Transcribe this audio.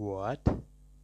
What?